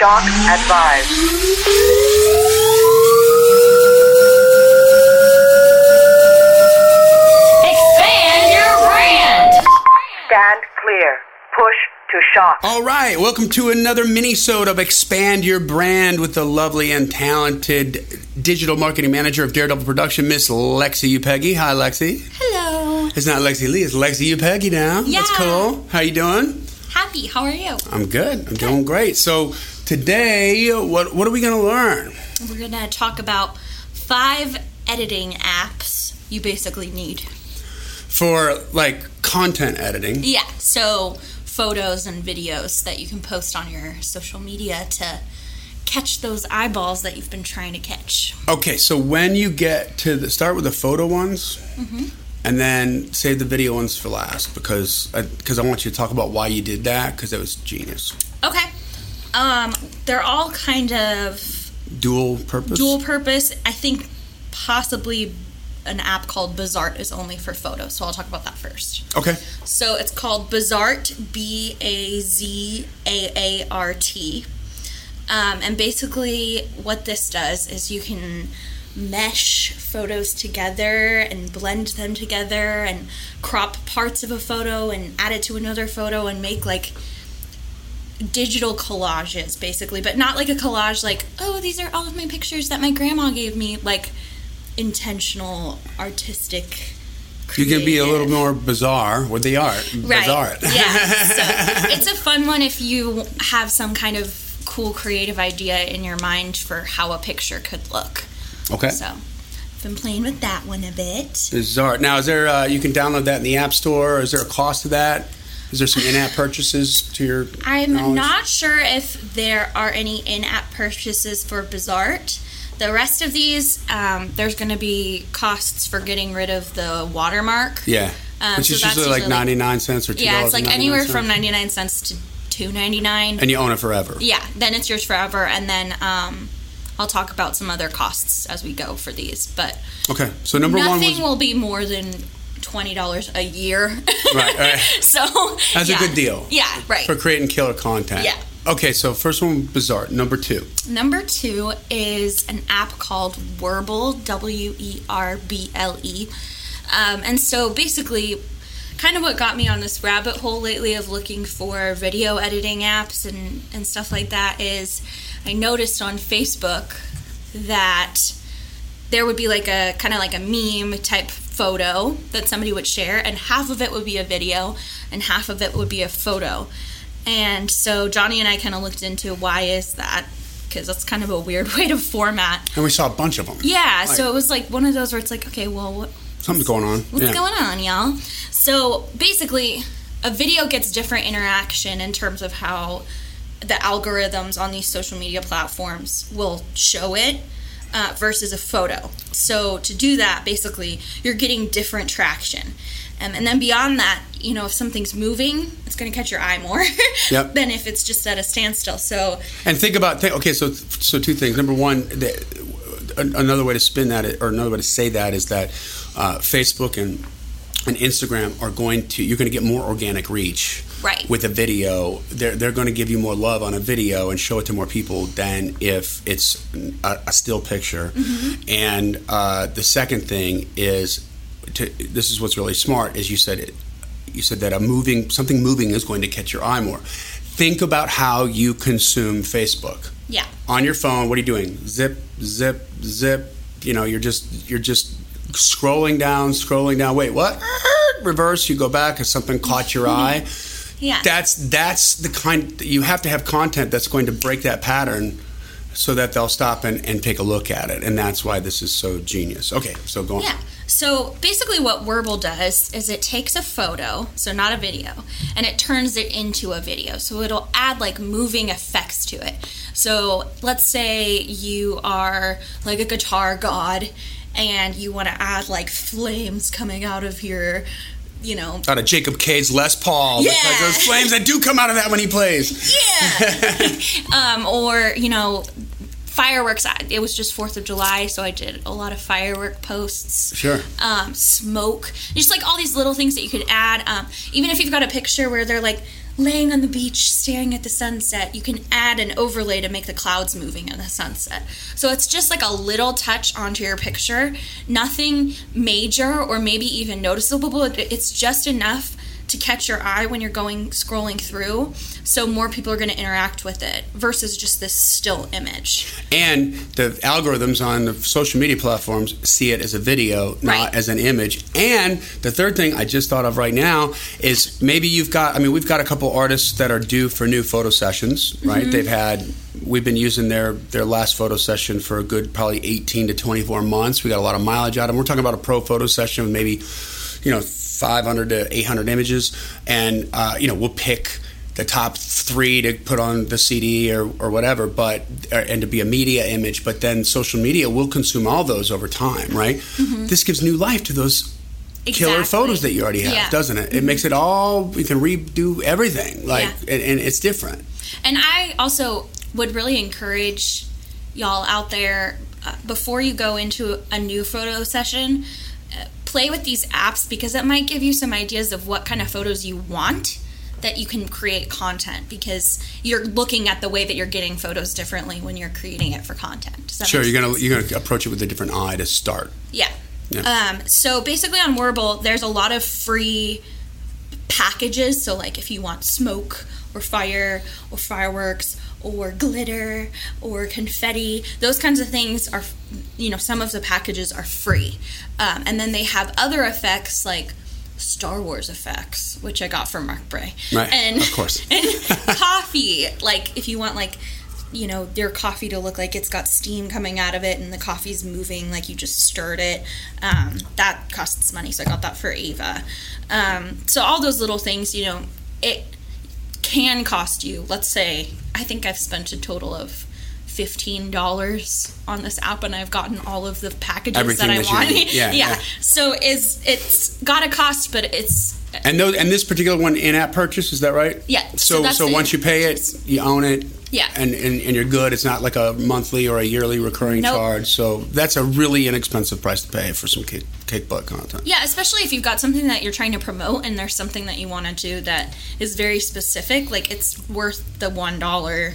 Shock advised. Stand clear. Push to shock. All right. Welcome to another mini-sode of Expand Your Brand with the lovely and talented digital marketing manager of Daredevil Production, Miss Lexi Upeggy. Hi, Lexi. Hello. It's not Lexi Lee. It's Lexi Upeggy now. Yeah. That's cool. How you doing? Happy. How are you? I'm good. I'm doing great. So today, what are we going to learn? We're going to talk about 5 editing apps you basically need. For, like, content editing. Yeah, so photos and videos that you can post on your social media to catch those eyeballs that you've been trying to catch. Okay, so when you get to start with the photo ones, mm-hmm. and then save the video ones for last, because I want you to talk about why you did that, because that was genius. Okay. They're all kind of... Dual purpose. I think possibly... an app called Bazaart is only for photos, so I'll talk about that first. Okay. So it's called Bazaart, Bazaart. And basically what this does is you can mesh photos together and blend them together and crop parts of a photo and add it to another photo and make like digital collages basically, but not like a collage like, oh, these are all of my pictures that my grandma gave me, like intentional, artistic, creative. You can be a little more bizarre with the art. Right. Bizarre. Yeah. So it's a fun one if you have some kind of cool creative idea in your mind for how a picture could look. Okay. So I've been playing with that one a bit. Bizarre. Now, is there, you can download that in the App Store. Is there a cost to that? Is there some in-app purchases to your knowledge? Not sure if there are any in-app purchases for Bazaart. The rest of these, there's going to be costs for getting rid of the watermark. Yeah, which is so usually like 99 cents or $2. Yeah, it's like anywhere from 99 cents to $2.99. And you own it forever. Yeah, then it's yours forever. And then I'll talk about some other costs as we go for these. But okay, so number one, nothing will be more than $20 a year. Right. So that's a good deal. Yeah, right. For creating killer content. Yeah. Okay, so first one, Bazaart. Number 2. Number 2 is an app called Werble, Werble. And so basically, kind of what got me on this rabbit hole lately of looking for video editing apps and stuff like that is I noticed on Facebook that there would be like a kind of like a meme type photo that somebody would share, and half of it would be a video and half of it would be a photo. And so Johnny and I kind of looked into why is that, because that's kind of a weird way to format. And we saw a bunch of them. Yeah, so it was like one of those where it's like, okay, well... something's going on. What's going on, y'all? So basically, a video gets different interaction in terms of how the algorithms on these social media platforms will show it versus a photo. So to do that, basically, you're getting different traction. And then beyond that, you know, if something's moving, it's going to catch your eye more yep. than if it's just at a standstill. So, and think about so 2 things. Number one, another way to spin that, or another way to say that, is that Facebook and Instagram are you're going to get more organic reach. Right. With a video, they're going to give you more love on a video and show it to more people than if it's a still picture. Mm-hmm. And the second thing is, this is what's really smart, is you said that something moving is going to catch your eye more. Think about how you consume Facebook. Yeah. On your phone, what are you doing? Zip, zip, zip. You know, you're just scrolling down. Wait, what? Reverse. You go back because something caught your eye. Yeah. That's the kind. You have to have content that's going to break that pattern, so that they'll stop and take a look at it. And that's why this is so genius. Okay, so go on. Yeah. So basically what Werble does is it takes a photo, so not a video, and it turns it into a video. So it'll add like moving effects to it. So let's say you are like a guitar god and you want to add like flames coming out of your... you know, out of Jacob Cade's Les Paul, yeah. Because those flames that do come out of that when he plays, yeah. Or you know, fireworks. It was just 4th of July, so I did a lot of firework posts. Sure. Smoke, just like all these little things that you could add. Even if you've got a picture where they're like, laying on the beach, staring at the sunset, you can add an overlay to make the clouds moving in the sunset. So it's just like a little touch onto your picture, nothing major or maybe even noticeable, but it's just enough to catch your eye when you're going scrolling through, so more people are going to interact with it versus just this still image. And the algorithms on the social media platforms see it as a video, not right. as an image. And the third thing I just thought of right now is maybe you've got, I mean, we've got a couple artists that are due for new photo sessions, right? Mm-hmm. We've been using their last photo session for a good probably 18 to 24 months. We got a lot of mileage out of them. We're talking about a pro photo session with maybe, 500 to 800 images, and we'll pick the top three to put on the CD or whatever, and to be a media image. But then social media will consume all those over time, right? Mm-hmm. This gives new life to those killer photos that you already have, doesn't it? It makes it all, you can redo everything, and it's different. And I also would really encourage y'all out there, before you go into a new photo session, play with these apps, because it might give you some ideas of what kind of photos you want that you can create content, because you're looking at the way that you're getting photos differently when you're creating it for content. Sure, you're gonna approach it with a different eye to start. Yeah. So basically on Werble, there's a lot of free packages. So like if you want smoke or fire or fireworks or glitter or confetti, those kinds of things are, some of the packages are free. And then they have other effects like Star Wars effects, which I got from Mark Bray. Right, and, of course. And coffee, like if you want your coffee to look like it's got steam coming out of it and the coffee's moving like you just stirred it. That costs money, so I got that for Ava. So all those little things, it can cost you, let's say, I think I've spent a total of $15 on this app and I've gotten all of the packages that I want. Yeah. So it's got a cost, but it's... And this particular one, in-app purchase, is that right? Yeah. So once you pay it, you own it. Yeah. And you're good. It's not like a monthly or a yearly recurring charge. So that's a really inexpensive price to pay for some cake butt content. Yeah, especially if you've got something that you're trying to promote and there's something that you want to do that is very specific. Like, it's worth the $1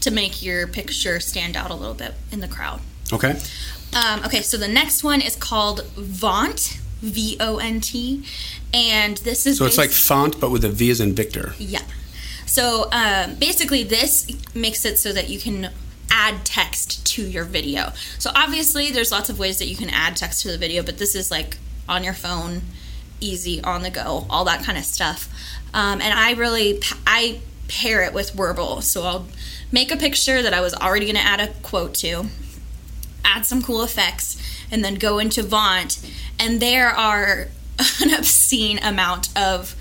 to make your picture stand out a little bit in the crowd. Okay. So the next one is called Vaunt, V-O-N-T, and this is... So it's like font, but with a V as in Victor. Yeah. So basically this makes it so that you can add text to your video. So obviously there's lots of ways that you can add text to the video, but this is like on your phone, easy, on the go, all that kind of stuff. And I pair it with Werble. So I'll make a picture that I was already going to add a quote to, add some cool effects, and then go into Vaunt. And there are an obscene amount of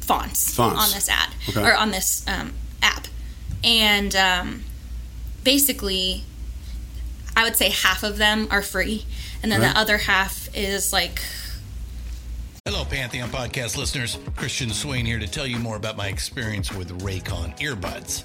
fonts on this ad, or on this app. And basically, I would say half of them are free. And then the other half is like... Hello, Pantheon Podcast listeners. Christian Swain here to tell you more about my experience with Raycon earbuds.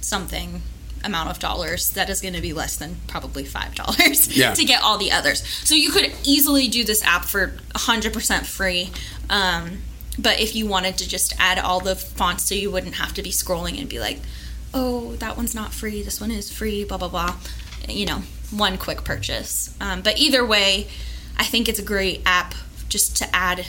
Something amount of dollars that is going to be less than probably $5 to get all the others. So you could easily do this app for 100% free. But if you wanted to just add all the fonts so you wouldn't have to be scrolling and be like, oh, that one's not free, this one is free, blah, blah, blah. You know, one quick purchase. But either way, I think it's a great app just to add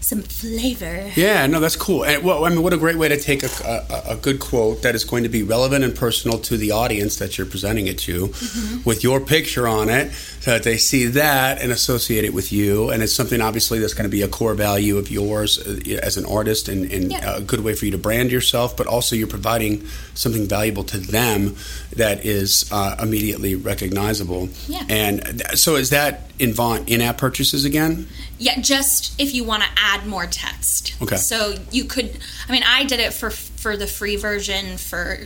some flavor. Yeah, no, that's cool. And, well, I mean, what a great way to take a good quote that is going to be relevant and personal to the audience that you're presenting it to, mm-hmm. with your picture on it, so that they see that and associate it with you. And it's something, obviously, that's going to be a core value of yours as an artist, and a good way for you to brand yourself. But also, you're providing something valuable to them that is immediately recognizable. Yeah. And so is that in Vaunt, in-app purchases again? Yeah, just if you want to add more text. Okay. So you could, I mean, I did it for the free version for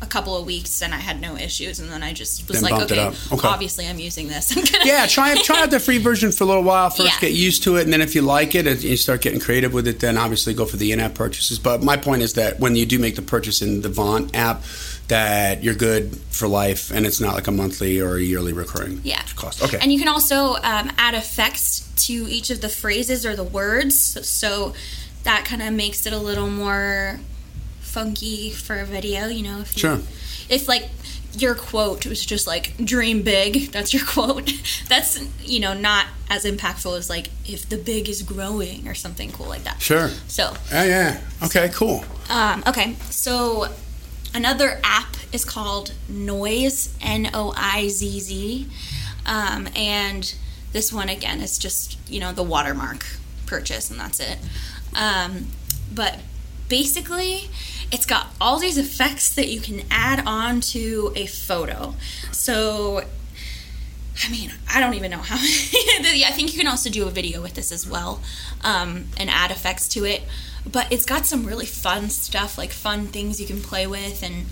a couple of weeks, and I had no issues, and then I just was like, okay, obviously I'm using this. I'm gonna try out the free version for a little while first, get used to it, and then if you like it and you start getting creative with it, then obviously go for the in-app purchases. But my point is that when you do make the purchase in the Vaunt app, that you're good for life, and it's not like a monthly or a yearly recurring cost. Okay. And you can also add effects to each of the phrases or the words, so that kind of makes it a little more funky for a video, you know. If you, if like your quote was just like "dream big," that's your quote. That's, you know, not as impactful as like "if the big is growing" or something cool like that. Sure. So. Oh yeah. Okay. Cool. Okay. So another app is called Noizz, Noizz, and this one again is just, you know, the watermark purchase and that's it. But basically, it's got all these effects that you can add on to a photo. So, I mean, I don't even know how. I think you can also do a video with this as well, and add effects to it. But it's got some really fun stuff, like fun things you can play with and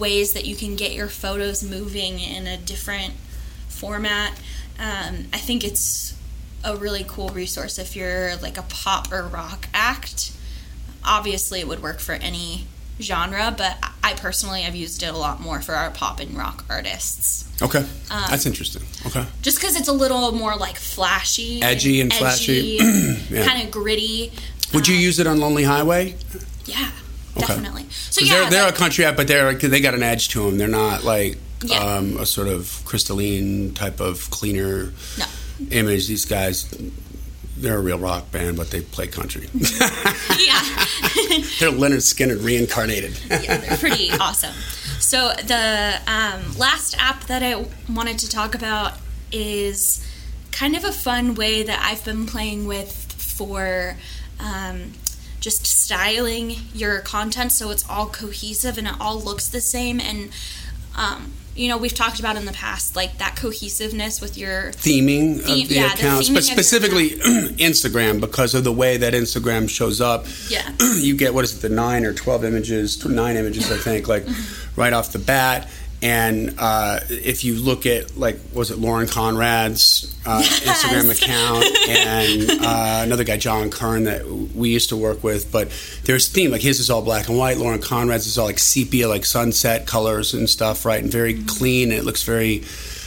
ways that you can get your photos moving in a different format. I think it's a really cool resource if you're like a pop or rock act. Obviously, it would work for any genre, but I personally have used it a lot more for our pop and rock artists. Okay. That's interesting. Okay. Just because it's a little more like flashy. Edgy and flashy. Kind of gritty. Would you use it on Lonely Highway? Yeah, definitely. Okay. So they're like, a country app, but they got an edge to them. They're not like a sort of crystalline type of cleaner image. These guys, they're a real rock band, but they play country. They're Lynyrd Skynyrd reincarnated. They're pretty awesome. So the last app that I wanted to talk about is kind of a fun way that I've been playing with for just styling your content so it's all cohesive and it all looks the same. And you know, we've talked about in the past, like that cohesiveness with your theming of the accounts, but specifically Instagram, because of the way that Instagram shows up. Yeah, you get, what is it, the 9 or 12 images, 9 images, I think, like right off the bat. And if you look at, like, was it Lauren Conrad's Instagram account and another guy, John Kern, that we used to work with. But there's theme. Like, his is all black and white. Lauren Conrad's is all, like, sepia, like, sunset colors and stuff, right? And very clean. And it looks very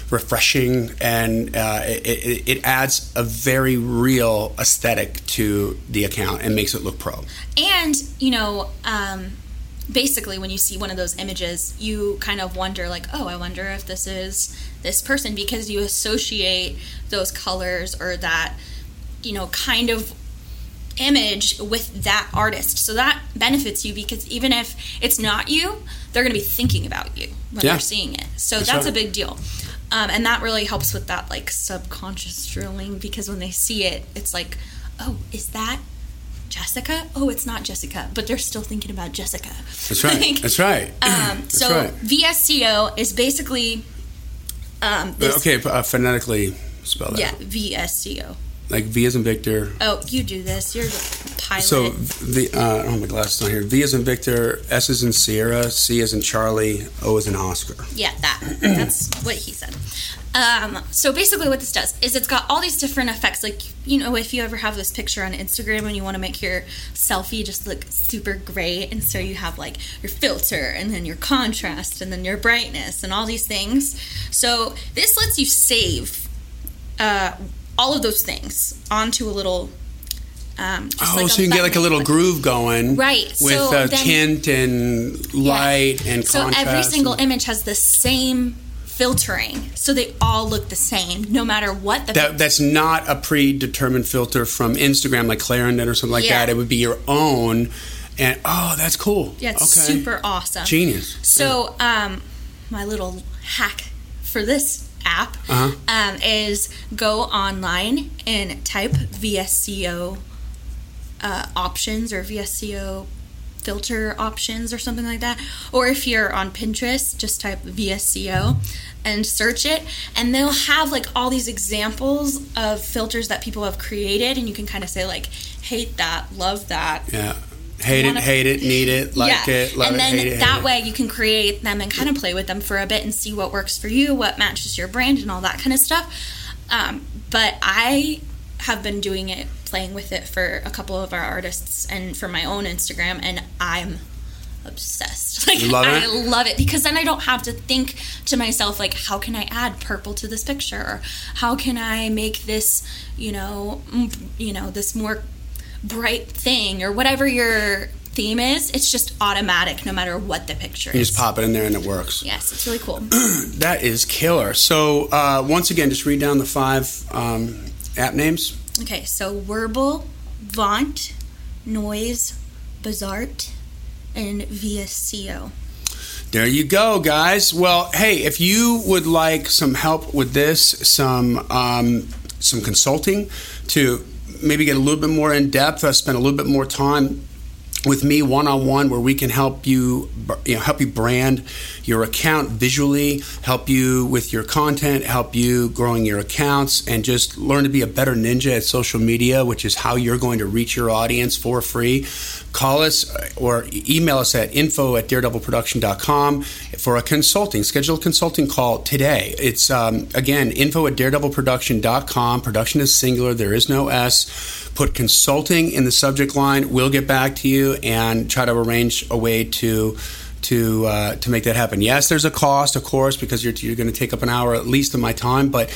refreshing. And it adds a very real aesthetic to the account and makes it look pro. And, you know... basically, when you see one of those images, you kind of wonder, like, oh, I wonder if this is this person, because you associate those colors or that, you know, kind of image with that artist. So that benefits you, because even if it's not you, they're going to be thinking about you when they're seeing it. So that's a big deal. And that really helps with that, like, subconscious drilling, because when they see it, it's like, oh, is that Jessica? Oh, it's not Jessica, but they're still thinking about Jessica. That's right. That's right. VSCO is basically phonetically spelled out. Yeah, VSCO. Like V as in Victor. Oh, you do this. You're a pilot. So the my glasses on here. V as in Victor, S as in Sierra, C as in Charlie, O as in Oscar. Yeah, that's what he said. So basically what this does is it's got all these different effects. Like, you know, if you ever have this picture on Instagram and you want to make your selfie just look super great, and so you have like your filter and then your contrast and then your brightness and all these things. So this lets you save all of those things onto a little so you can get like a little groove going, right? With tint and light and contrast. So every single image has the same filtering, so they all look the same, no matter what. That's not a predetermined filter from Instagram, like Clarendon or something like that. It would be your own, and that's cool. Yeah, it's super awesome, genius. So, my little hack for this app is go online and type VSCO options or VSCO filter options or something like that, or if you're on Pinterest, just type VSCO and search it, and they'll have like all these examples of filters that people have created, and you can kind of say like, hate that, love that, hate it, need it, like it, love it, hate it. And then that way you can create them and kind of play with them for a bit and see what works for you, what matches your brand and all that kind of stuff. But I have been doing it, playing with it for a couple of our artists and for my own Instagram, and I'm obsessed. Like, I love it, because then I don't have to think to myself like, how can I add purple to this picture, or how can I make this, you know, this more bright thing, or whatever your theme is. It's just automatic, no matter what the picture is. You just pop it in there and it works. Yes, it's really cool. That is killer. So once again, just read down the 5 app names. Okay, so Werble, Vaunt, Noizz, Bazaart, and VSCO. There you go, guys. Well, hey, if you would like some help with this, some consulting to maybe get a little bit more in depth, spend a little bit more time with me one-on-one, where we can help you, help you brand your account visually, help you with your content, help you growing your accounts, and just learn to be a better ninja at social media, which is how you're going to reach your audience for free. Call us or email us at info@daredevilproduction.com for a consulting, scheduled consulting call today. It's, again, info@daredevilproduction.com. Production is singular. There is no S. Put consulting in the subject line. We'll get back to you and try to arrange a way to make that happen. Yes, there's a cost, of course, because you're going to take up an hour at least of my time, but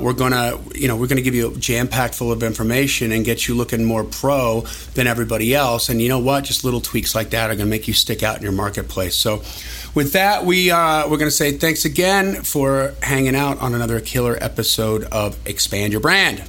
we're going to give you a jam-packed full of information and get you looking more pro than everybody else. And you know what? Just little tweaks like that are going to make you stick out in your marketplace. So with that, we're going to say thanks again for hanging out on another killer episode of Expand Your Brand.